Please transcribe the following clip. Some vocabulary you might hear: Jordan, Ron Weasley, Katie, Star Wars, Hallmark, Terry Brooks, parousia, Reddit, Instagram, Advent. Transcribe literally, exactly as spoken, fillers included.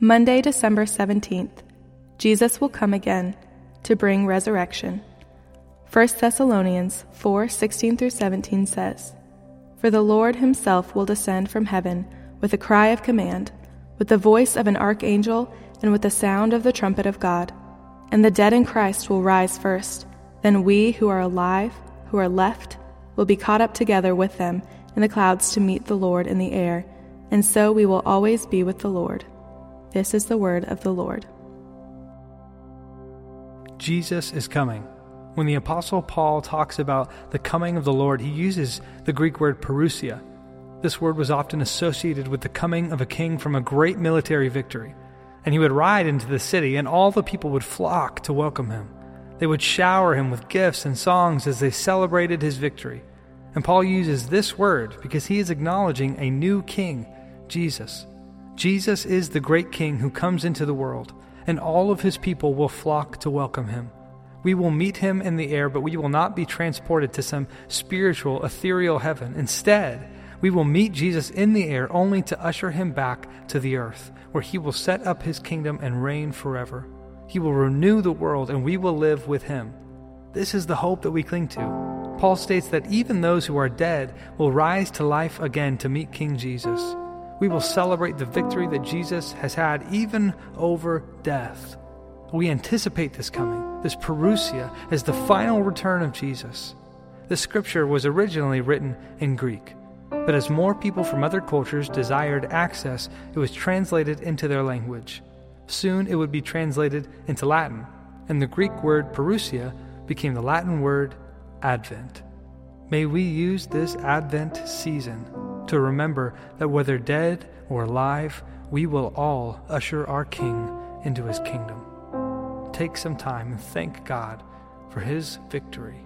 Monday, December seventeenth. Jesus will come again to bring resurrection. First Thessalonians four sixteen through seventeen says, "For the Lord himself will descend from heaven with a cry of command, with the voice of an archangel, and with the sound of the trumpet of God. And the dead in Christ will rise first. Then we who are alive, who are left, will be caught up together with them in the clouds to meet the Lord in the air. And so we will always be with the Lord." This is the word of the Lord. Jesus is coming. When the Apostle Paul talks about the coming of the Lord, he uses the Greek word parousia. This word was often associated with the coming of a king from a great military victory. And he would ride into the city, and all the people would flock to welcome him. They would shower him with gifts and songs as they celebrated his victory. And Paul uses this word because he is acknowledging a new king, Jesus. Jesus is the great King who comes into the world, and all of his people will flock to welcome him. We will meet him in the air, but we will not be transported to some spiritual, ethereal heaven. Instead, we will meet Jesus in the air only to usher him back to the earth, where he will set up his kingdom and reign forever. He will renew the world, and we will live with him. This is the hope that we cling to. Paul states that even those who are dead will rise to life again to meet King Jesus. We will celebrate the victory that Jesus has had even over death. We anticipate this coming, this parousia, as the final return of Jesus. This scripture was originally written in Greek, but as more people from other cultures desired access, it was translated into their language. Soon it would be translated into Latin, and the Greek word parousia became the Latin word Advent. May we use this Advent season to remember that whether dead or alive, we will all usher our King into his kingdom. Take some time and thank God for his victory.